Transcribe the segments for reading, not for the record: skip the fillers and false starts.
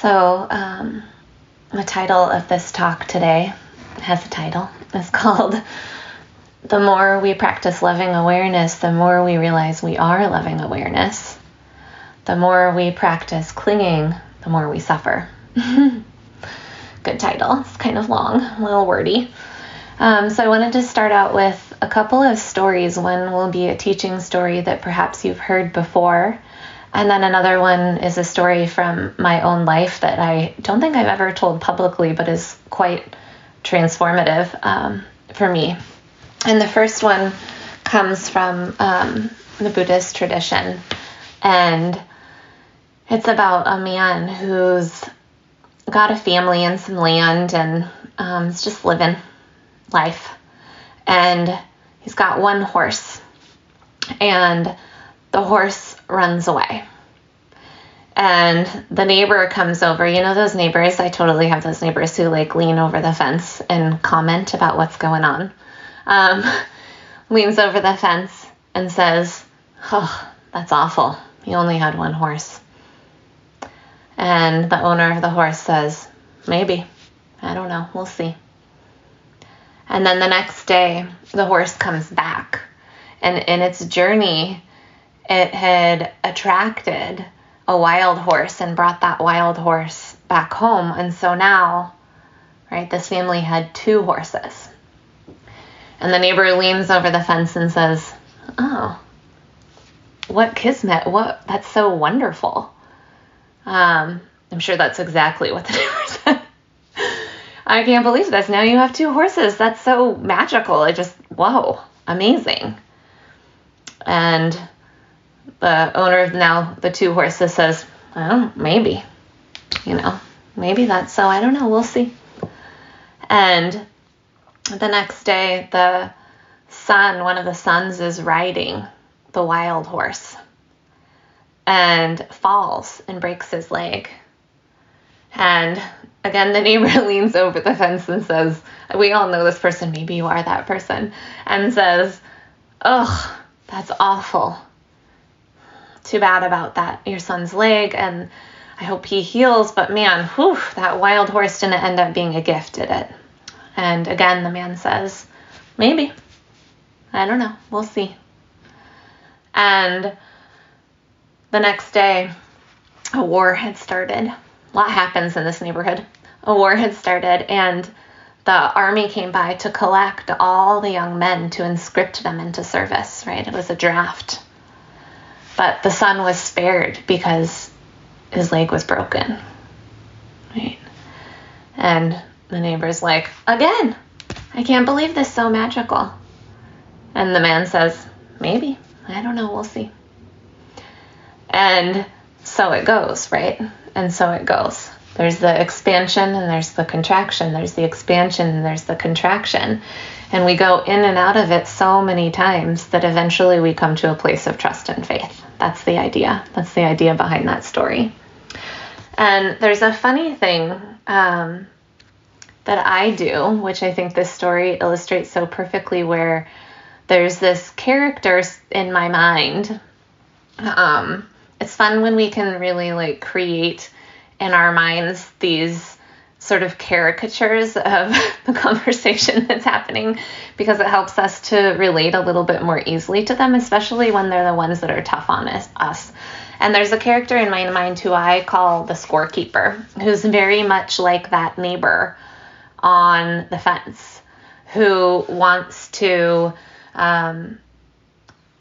So the title of this talk today has a title. It's called The More We Practice Loving Awareness, The More We Realize We Are Loving Awareness. The more we practice clinging, the more we suffer. Good title. It's kind of long, a little wordy. So I wanted to start out with a couple of stories. One will be a teaching story that perhaps you've heard before. And then another one is a story from my own life that I don't think I've ever told publicly, but is quite transformative for me. And the first one comes from the Buddhist tradition. And it's about a man who's got a family and some land, and he's just living life. And he's got one horse. And the horse runs away. And the neighbor comes over. You know those neighbors? I totally have those neighbors who like lean over the fence and comment about what's going on. Leans over the fence and says, "Oh, that's awful. He only had one horse." And the owner of the horse says, "Maybe. I don't know. We'll see." And then the next day, the horse comes back. And in its journey, it had attracted a wild horse and brought that wild horse back home. And so now, right, this family had two horses. And the neighbor leans over the fence and says, "Oh, what kismet. What? That's so wonderful." I'm sure that's exactly what the neighbor said. "I can't believe this. Now you have two horses. That's so magical. I just, whoa, amazing." And the owner of now the two horses says, "Well, maybe, you know, maybe that's so. I don't know. We'll see." And the next day, the son, one of the sons, is riding the wild horse and falls and breaks his leg. And again, the neighbor leans over the fence and says, we all know this person, maybe you are that person, and says, "Ugh, that's awful. Too bad about that, your son's leg, and I hope he heals, but man, whew, that wild horse didn't end up being a gift, did it?" And again, the man says, "Maybe. I don't know. We'll see." And the next day, a war had started. A lot happens in this neighborhood. A war had started, and the army came by to collect all the young men to inscript them into service, right? It was a draft. But the son was spared because his leg was broken, right? And the neighbor's like, "Again, I can't believe this, so magical." And the man says, "Maybe. I don't know. We'll see." And so it goes, right? And so it goes. There's the expansion and there's the contraction. There's the expansion and there's the contraction. And we go in and out of it so many times that eventually we come to a place of trust and faith. That's the idea. That's the idea behind that story. And there's a funny thing that I do, which I think this story illustrates so perfectly, where there's this character in my mind. It's fun when we can really like create in our minds these sort of caricatures of the conversation that's happening, because it helps us to relate a little bit more easily to them, especially when they're the ones that are tough on us. And there's a character in my mind who I call the scorekeeper, who's very much like that neighbor on the fence, who wants to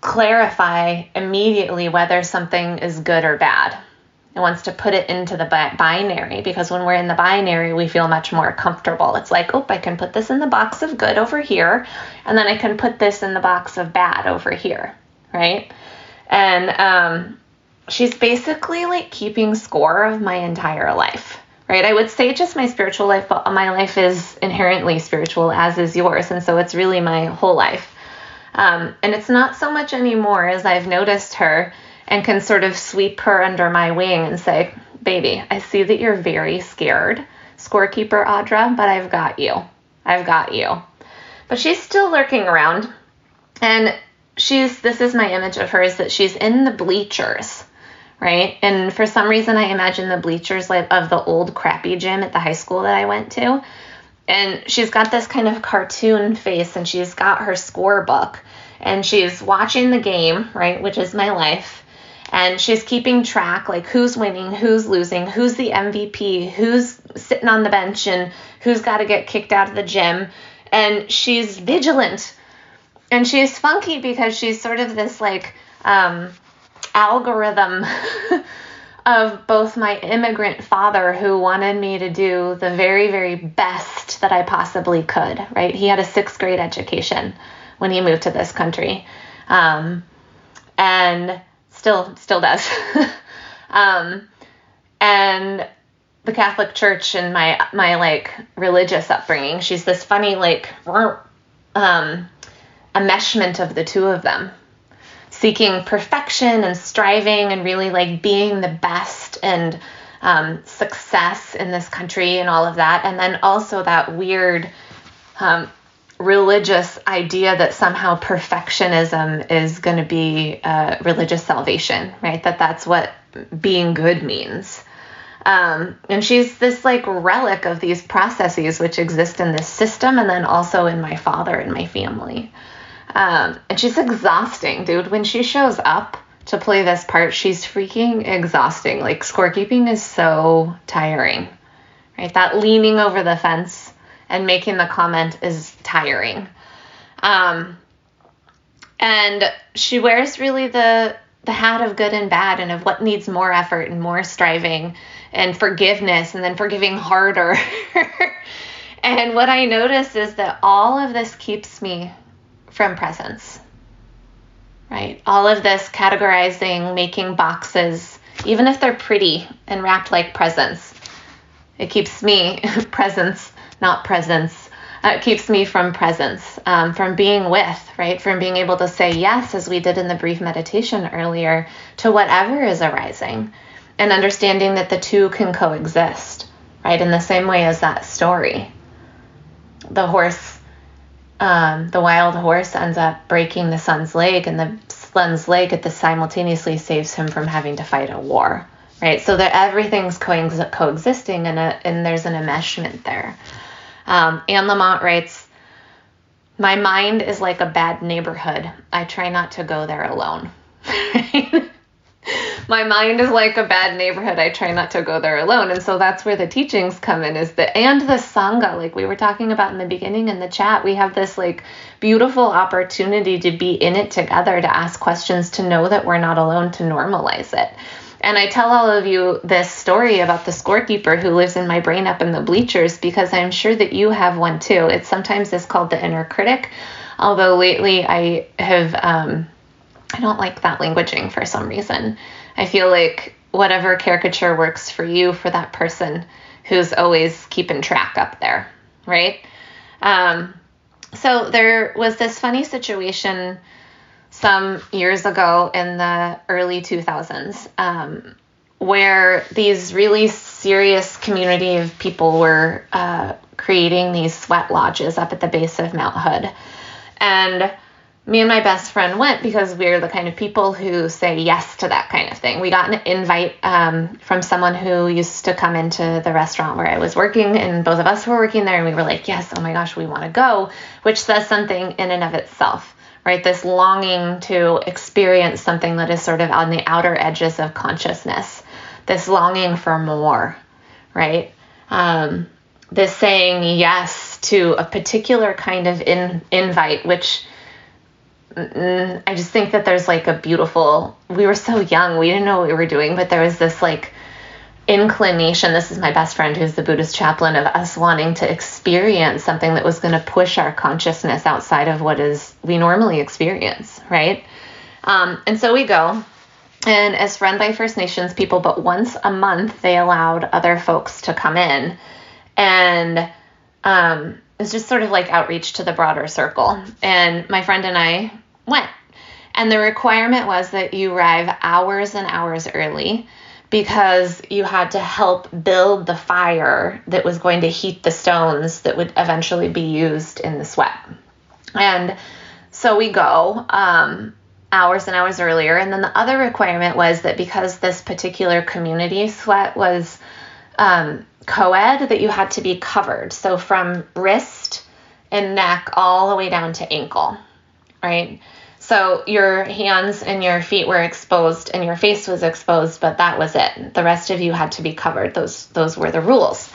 clarify immediately whether something is good or bad. It wants to put it into the binary, because when we're in the binary, we feel much more comfortable. It's like, oh, I can put this in the box of good over here, and then I can put this in the box of bad over here, right? And she's basically like keeping score of my entire life, right? I would say just my spiritual life, but my life is inherently spiritual, as is yours, and so it's really my whole life. And it's not so much anymore, as I've noticed her and can sort of sweep her under my wing and say, "Baby, I see that you're very scared, scorekeeper Audra, but I've got you. I've got you." But she's still lurking around, and this is my image of her, is that she's in the bleachers, right? And for some reason, I imagine the bleachers of the old crappy gym at the high school that I went to. And she's got this kind of cartoon face, and she's got her scorebook, and she's watching the game, right, which is my life. And she's keeping track, like who's winning, who's losing, who's the MVP, who's sitting on the bench, and who's got to get kicked out of the gym. And she's vigilant. And she's funky because she's sort of this like algorithm of both my immigrant father, who wanted me to do the very, very best that I possibly could, right? He had a 6th grade education when he moved to this country. And still does. And the Catholic Church and my like religious upbringing, she's this funny, like, enmeshment of the two of them, seeking perfection and striving and really like being the best and success in this country and all of that. And then also that weird religious idea that somehow perfectionism is going to be religious salvation, right? That's what being good means. And she's this like relic of these processes which exist in this system and then also in my father and my family. And she's exhausting, dude. When she shows up to play this part, she's freaking exhausting. Like, scorekeeping is so tiring, right? That leaning over the fence and making the comment is tiring. And she wears really the hat of good and bad and of what needs more effort and more striving and forgiveness and then forgiving harder. And what I notice is that all of this keeps me from presence, right? All of this categorizing, making boxes, even if they're pretty and wrapped like presents, it keeps me presence, not presence. It keeps me from presence, from being with, right? From being able to say yes, as we did in the brief meditation earlier, to whatever is arising and understanding that the two can coexist, right? In the same way as that story. The horse, the wild horse ends up breaking the son's leg, and the son's leg at the simultaneously saves him from having to fight a war, right? So that everything's coexisting and there's an enmeshment there. Anne Lamott writes, "My mind is like a bad neighborhood. I try not to go there alone." My mind is like a bad neighborhood. I try not to go there alone. And so that's where the teachings come in, is and the Sangha, like we were talking about in the beginning in the chat, we have this like beautiful opportunity to be in it together, to ask questions, to know that we're not alone, to normalize it. And I tell all of you this story about the scorekeeper who lives in my brain up in the bleachers, because I'm sure that you have one too. It sometimes is called the inner critic, although lately I have, I don't like that languaging for some reason. I feel like whatever caricature works for you, for that person who's always keeping track up there, right? So there was this funny situation some years ago in the early 2000s, where these really serious community of people were creating these sweat lodges up at the base of Mount Hood. And me and my best friend went because we're the kind of people who say yes to that kind of thing. We got an invite from someone who used to come into the restaurant where I was working, and both of us were working there, and we were like, yes, oh my gosh, we want to go, which says something in and of itself. Right? This longing to experience something that is sort of on the outer edges of consciousness, this longing for more, right? This saying yes to a particular kind of invite, which I just think that there's like a beautiful, we were so young, we didn't know what we were doing, but there was this like inclination, this is my best friend who's the Buddhist chaplain, of us wanting to experience something that was going to push our consciousness outside of what is we normally experience, right? And so we go, and as run by First Nations people, but once a month they allowed other folks to come in, and it's just sort of like outreach to the broader circle. And my friend and I went, and the requirement was that you arrive hours and hours early, because you had to help build the fire that was going to heat the stones that would eventually be used in the sweat. And so we go, hours and hours earlier. And then the other requirement was that because this particular community sweat was co-ed, that you had to be covered. So from wrist and neck all the way down to ankle, right? So your hands and your feet were exposed and your face was exposed, but that was it. The rest of you had to be covered. Those were the rules.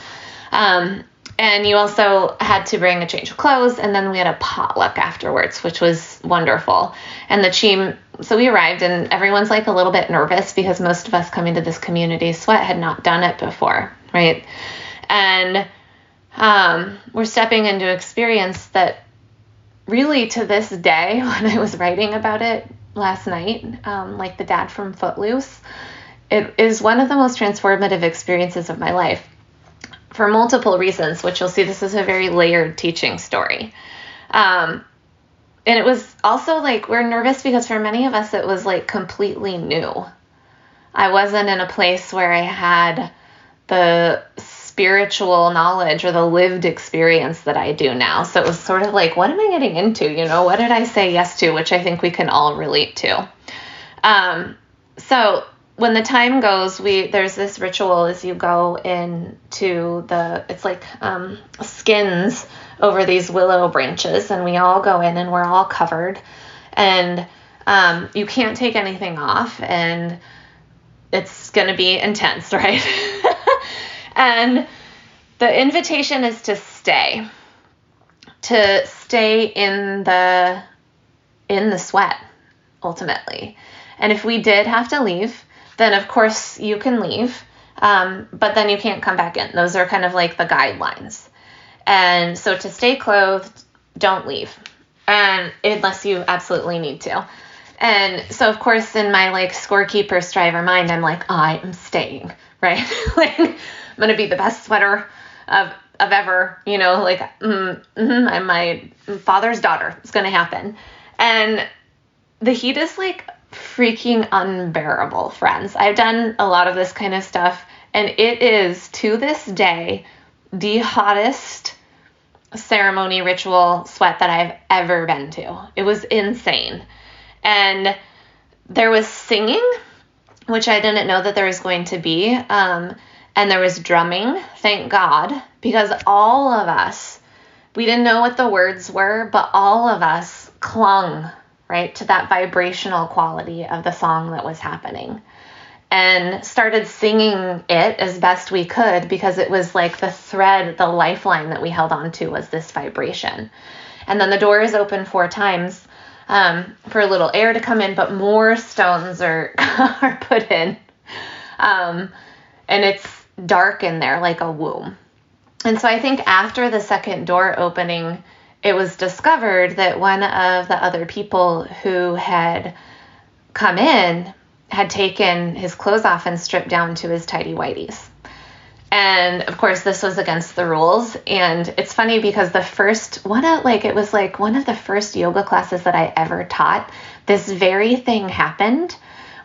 And you also had to bring a change of clothes, and then we had a potluck afterwards, which was wonderful. And the team, so we arrived, and everyone's like a little bit nervous because most of us coming to this community sweat had not done it before, right? And we're stepping into experience that really to this day, when I was writing about it last night, like the dad from Footloose, it is one of the most transformative experiences of my life. For multiple reasons, which you'll see, this is a very layered teaching story. And it was also like, we're nervous because for many of us, it was like completely new. I wasn't in a place where I had the spiritual knowledge or the lived experience that I do now. So it was sort of like, what am I getting into? You know, what did I say yes to? Which I think we can all relate to. So when the time goes, there's this ritual as you go into it's like skins over these willow branches, and we all go in and we're all covered, and you can't take anything off, and it's going to be intense, right? And the invitation is to stay in the sweat, ultimately. And if we did have to leave, then of course you can leave, but then you can't come back in. Those are kind of like the guidelines. And so to stay clothed, don't leave, and unless you absolutely need to. And so of course in my like scorekeeper striver mind, I'm like, I am staying, right? Like I'm gonna be the best sweater of ever, you know, like I'm my father's daughter. It's gonna happen. And the heat is like freaking unbearable, friends. I've done a lot of this kind of stuff, and it is to this day the hottest ceremony ritual sweat that I've ever been to. It was insane. And there was singing, which I didn't know that there was going to be, and there was drumming, thank God, because all of us, we didn't know what the words were, but all of us clung right, to that vibrational quality of the song that was happening, and started singing it as best we could, because it was like the thread, the lifeline that we held on to was this vibration. And then the door is open 4 times for a little air to come in, but more stones are put in. And it's dark in there like a womb. And so I think after the second door opening, it was discovered that one of the other people who had come in had taken his clothes off and stripped down to his tidy whities. And of course this was against the rules. And it's funny because one of the first yoga classes that I ever taught, this very thing happened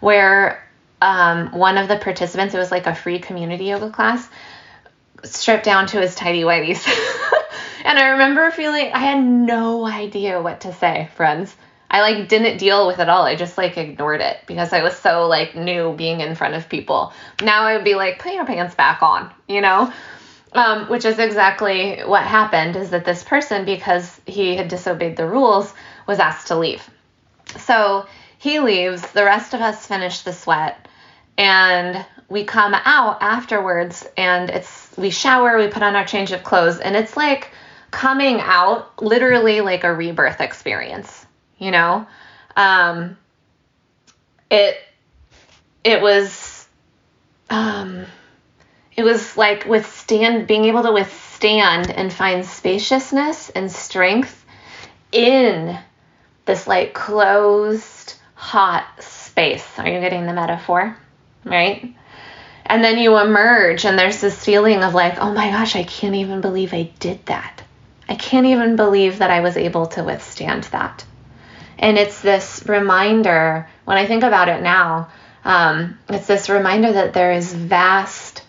where, one of the participants, it was like a free community yoga class, stripped down to his tidy whities. And I remember feeling, I had no idea what to say, friends. I like didn't deal with it all. I just like ignored it because I was so like new being in front of people. Now I would be like, put your pants back on, you know, which is exactly what happened, is that this person, because he had disobeyed the rules, was asked to leave. So he leaves, the rest of us finish the sweat, and we come out afterwards, and we shower, we put on our change of clothes, and it's like coming out literally like a rebirth experience, you know? It was like being able to withstand and find spaciousness and strength in this like closed, hot space. Are you getting the metaphor? Right? And then you emerge, and there's this feeling of like, oh my gosh, I can't even believe I did that. I can't even believe that I was able to withstand that. And it's this reminder, when I think about it now, it's this reminder that there is vast,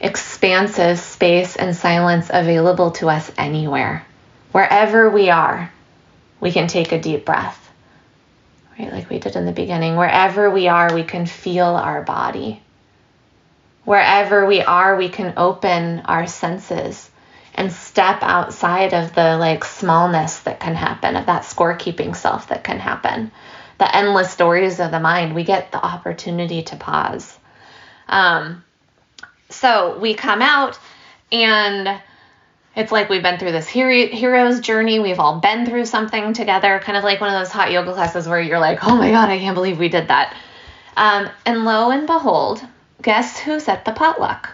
expansive space and silence available to us anywhere. Wherever we are, we can take a deep breath, right? Like we did in the beginning. Wherever we are, we can feel our body. Wherever we are, we can open our senses and step outside of the like smallness that can happen, of that scorekeeping self that can happen, the endless stories of the mind. We get the opportunity to pause. So we come out and it's like we've been through this hero's journey. We've all been through something together, kind of like one of those hot yoga classes where you're like, oh my God, I can't believe we did that. And lo and behold, guess who's at the potluck?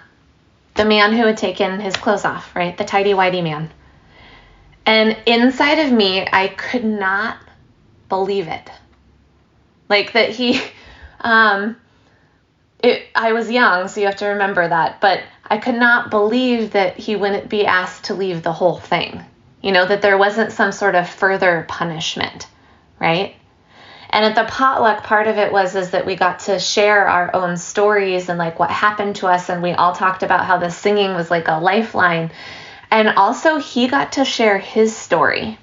The man who had taken his clothes off, right? The tighty-whitey man. And inside of me, I could not believe it. Like that he, I was young, so you have to remember that, but I could not believe that he wouldn't be asked to leave the whole thing, you know, that there wasn't some sort of further punishment, right? And at the potluck, part of it was that we got to share our own stories and like what happened to us. And we all talked about how the singing was like a lifeline. And also he got to share his story,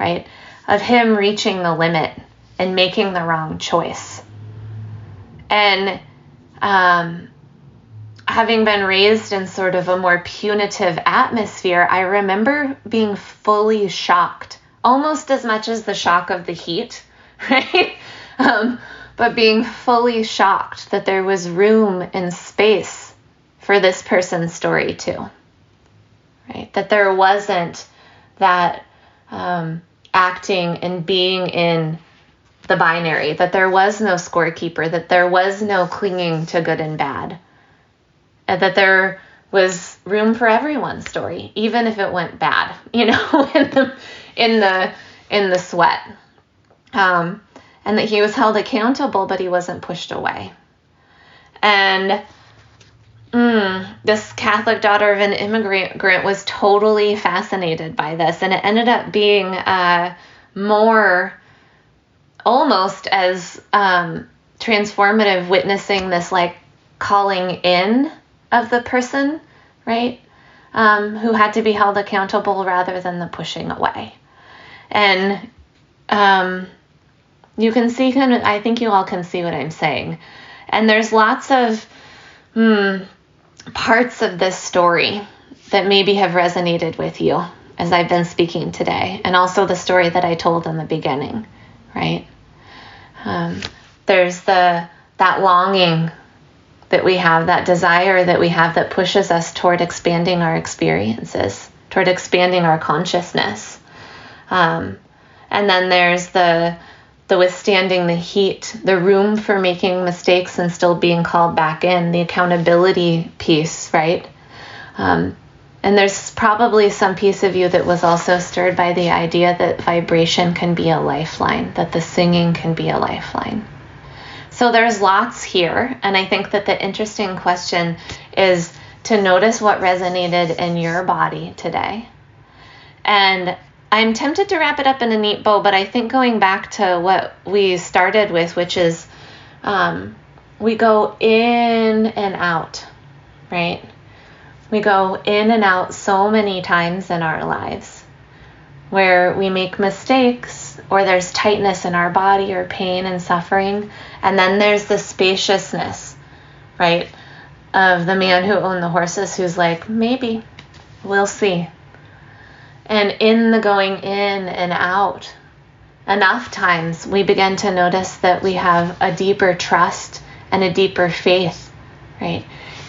right? Of him reaching the limit and making the wrong choice. And, having been raised in sort of a more punitive atmosphere, I remember being fully shocked, almost as much as the shock of the heat, right? But being fully shocked that there was room and space for this person's story too, right? That there wasn't that acting and being in the binary, that there was no scorekeeper, that there was no clinging to good and bad, that there was room for everyone's story, even if it went bad, you know, in the sweat. And that he was held accountable, but he wasn't pushed away. And this Catholic daughter of an immigrant was totally fascinated by this. And it ended up being more almost as transformative, witnessing this like calling in of the person, right? Who had to be held accountable rather than the pushing away. And you can see, I think you all can see what I'm saying. And there's lots of parts of this story that maybe have resonated with you as I've been speaking today. And also the story that I told in the beginning, right? There's that longing that we have, that desire that we have that pushes us toward expanding our experiences, toward expanding our consciousness. And then there's the withstanding the heat, the room for making mistakes and still being called back in, the accountability piece, right? And there's probably some piece of you that was also stirred by the idea that vibration can be a lifeline, that the singing can be a lifeline. So there's lots here, and I think that the interesting question is to notice what resonated in your body today. And I'm tempted to wrap it up in a neat bow, but I think going back to what we started with, which is we go in and out, right? We go in and out so many times in our lives where we make mistakes or there's tightness in our body or pain and suffering. And then there's the spaciousness, right, of the man who owned the horses who's like, maybe, we'll see. And in the going in and out, enough times we begin to notice that we have a deeper trust and a deeper faith, right,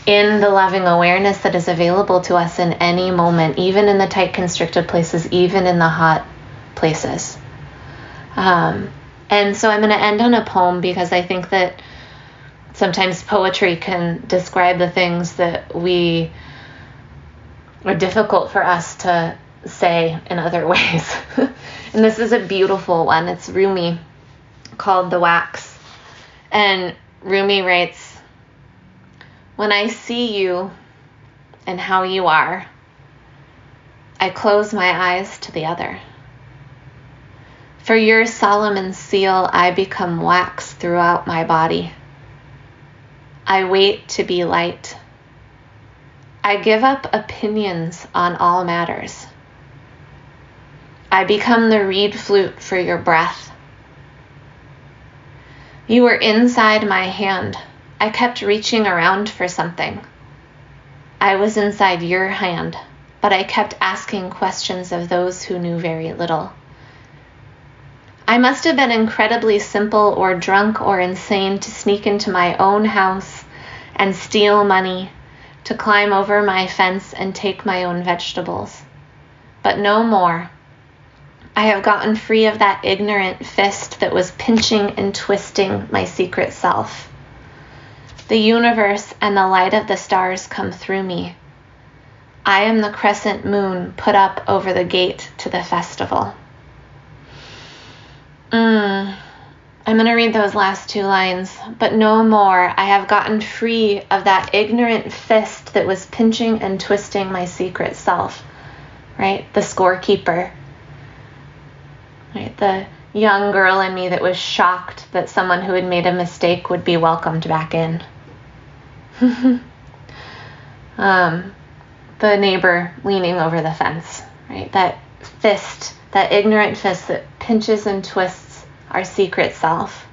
in the loving awareness that is available to us in any moment, even in the tight, constricted places, even in the hot places. And so I'm going to end on a poem because I think that sometimes poetry can describe the things that we are difficult for us to say in other ways. And this is a beautiful one. It's Rumi, called The Wax. And Rumi writes, "When I see you and how you are, I close my eyes to the other. For your Solomon's seal, I become wax throughout my body. I wait to be light. I give up opinions on all matters. I become the reed flute for your breath. You were inside my hand. I kept reaching around for something. I was inside your hand, but I kept asking questions of those who knew very little. I must have been incredibly simple or drunk or insane to sneak into my own house and steal money, to climb over my fence and take my own vegetables. But no more. I have gotten free of that ignorant fist that was pinching and twisting my secret self. The universe and the light of the stars come through me. I am the crescent moon put up over the gate to the festival. I'm going to read those last two lines. But no more. I have gotten free of that ignorant fist that was pinching and twisting my secret self. Right? The scorekeeper. Right? The young girl in me that was shocked that someone who had made a mistake would be welcomed back in. The neighbor leaning over the fence, right? That fist, that ignorant fist that pinches and twists our secret self.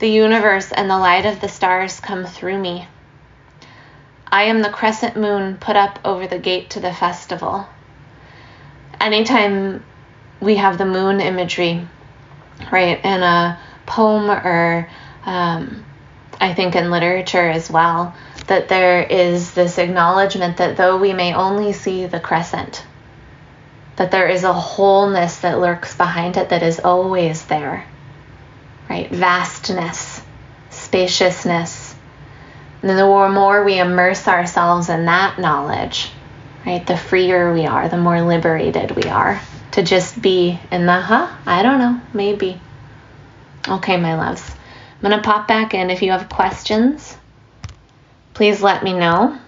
The universe and the light of the stars come through me. I am the crescent moon put up over the gate to the festival. Anytime we have the moon imagery, right, in a poem or I think in literature as well, that there is this acknowledgement that though we may only see the crescent, that there is a wholeness that lurks behind it that is always there, right? Vastness, spaciousness. And the more we immerse ourselves in that knowledge, right, the freer we are, the more liberated we are to just be in the, I don't know, maybe. Okay, my loves. I'm going to pop back in. If you have questions, please let me know.